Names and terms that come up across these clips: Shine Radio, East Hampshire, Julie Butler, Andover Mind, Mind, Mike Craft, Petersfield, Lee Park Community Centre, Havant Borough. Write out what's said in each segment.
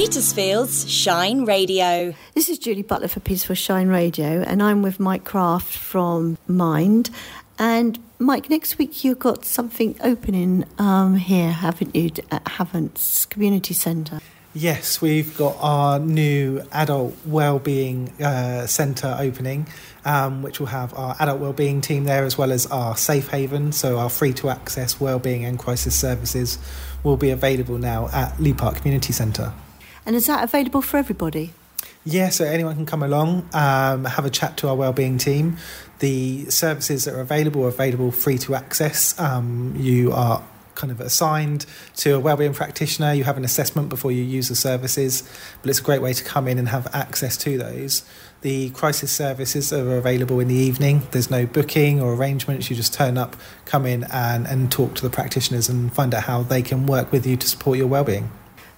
Petersfield's Shine Radio. This is Julie Butler for Petersfield Shine Radio, and I'm with Mike Craft from Mind. And Mike, next week you've got something opening here, haven't you, at Havant Community Centre? Yes, we've got our new adult wellbeing centre opening, which will have our adult wellbeing team there, as well as our safe haven. So our free to access wellbeing and crisis services will be available now at Lee Park Community Centre. And is that available for everybody? Yeah, so anyone can come along, have a chat to our wellbeing team. The services that are available free to access. You are kind of assigned to a wellbeing practitioner. You have an assessment before you use the services, but it's a great way to come in and have access to those. The crisis services are available in the evening. There's no booking or arrangements. You just turn up, come in and talk to the practitioners and find out how they can work with you to support your wellbeing.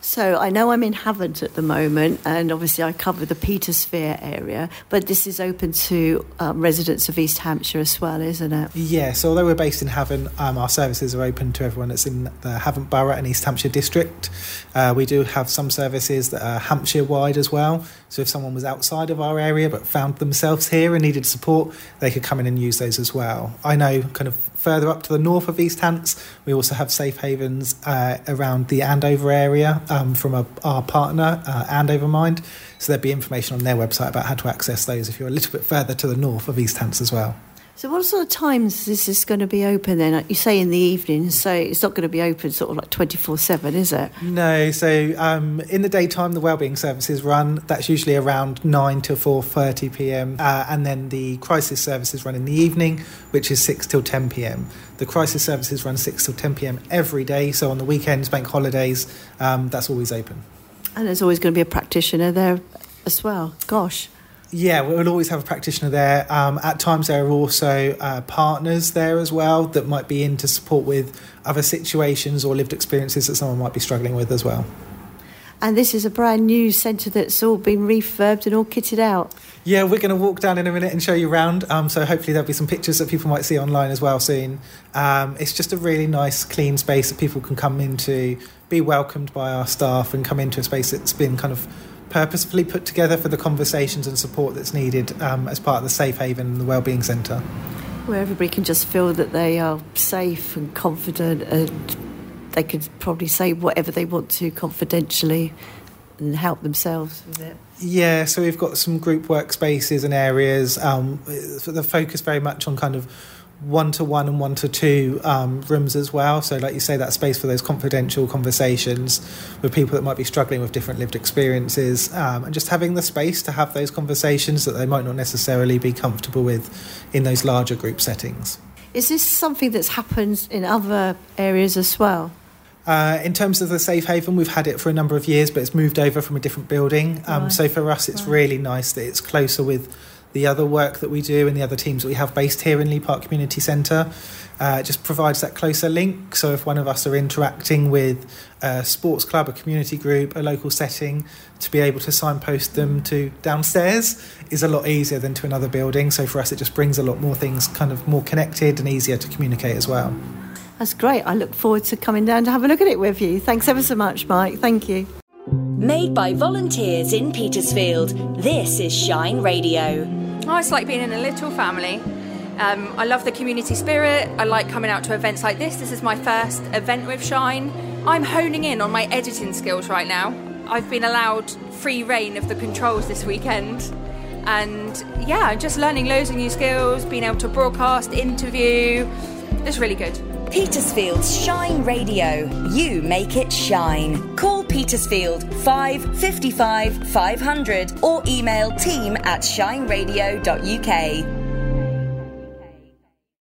So I know I'm in Havant at the moment, and obviously I cover the Petersfield area, but this is open to residents of East Hampshire as well, isn't it? Yeah, so although we're based in Havant, our services are open to everyone that's in the Havant Borough and East Hampshire district. We do have some services that are Hampshire-wide as well, so if someone was outside of our area but found themselves here and needed support, they could come in and use those as well. I know kind of further up to the north of East Hants, we also have safe havens around the Andover area, from our partner, Andover Mind. So there'd be information on their website about how to access those if you're a little bit further to the north of East Hants as well. So what sort of times is this going to be open then? You say in the evening, so it's not going to be open sort of like 24/7, is it? No, so in the daytime the wellbeing services run. That's usually around 9 till 4:30pm. And then the crisis services run in the evening, which is 6 till 10pm. The crisis services run 6 till 10pm every day. So on the weekends, bank holidays, that's always open. And there's always going to be a practitioner there as well. Gosh. Yeah, we'll always have a practitioner there. At times there are also partners there as well that might be in to support with other situations or lived experiences that someone might be struggling with as well. And this is a brand new centre that's all been refurbed and all kitted out. Yeah, we're going to walk down in a minute and show you around. So hopefully there'll be some pictures that people might see online as well soon. It's just a really nice, clean space that people can come into, be welcomed by our staff and come into a space that's been kind of purposefully put together for the conversations and support that's needed as part of the Safe Haven and the Wellbeing Centre. Where everybody can just feel that they are safe and confident, and they could probably say whatever they want to confidentially and help themselves with it. Yeah, so we've got some group workspaces and areas. The focus very much on kind of one-to-one and one-to-two rooms as well. So like you say, that space for those confidential conversations with people that might be struggling with different lived experiences, and just having the space to have those conversations that they might not necessarily be comfortable with in those larger group settings. Is this something that's happened in other areas as well? In terms of the Safe Haven, we've had it for a number of years, but it's moved over from a different building. Right. So for us, it's really nice that it's closer with the other work that we do and the other teams that we have based here in Lee Park Community Centre. It just provides that closer link. So if one of us are interacting with a sports club, a community group, a local setting, to be able to signpost them to downstairs is a lot easier than to another building. So for us, it just brings a lot more things kind of more connected and easier to communicate as well. That's great. I look forward to coming down to have a look at it with you. Thanks ever so much, Mike. Thank you. Made by volunteers in Petersfield, this is Shine Radio. Oh, it's like being in a little family. I love the community spirit. I like coming out to events like this. This is my first event with Shine. I'm honing in on my editing skills right now. I've been allowed free rein of the controls this weekend. And yeah, just learning loads of new skills, being able to broadcast, interview. It's really good. Petersfield's Shine Radio. You make it shine. Call Petersfield 555 500 or email team@shineradio.uk.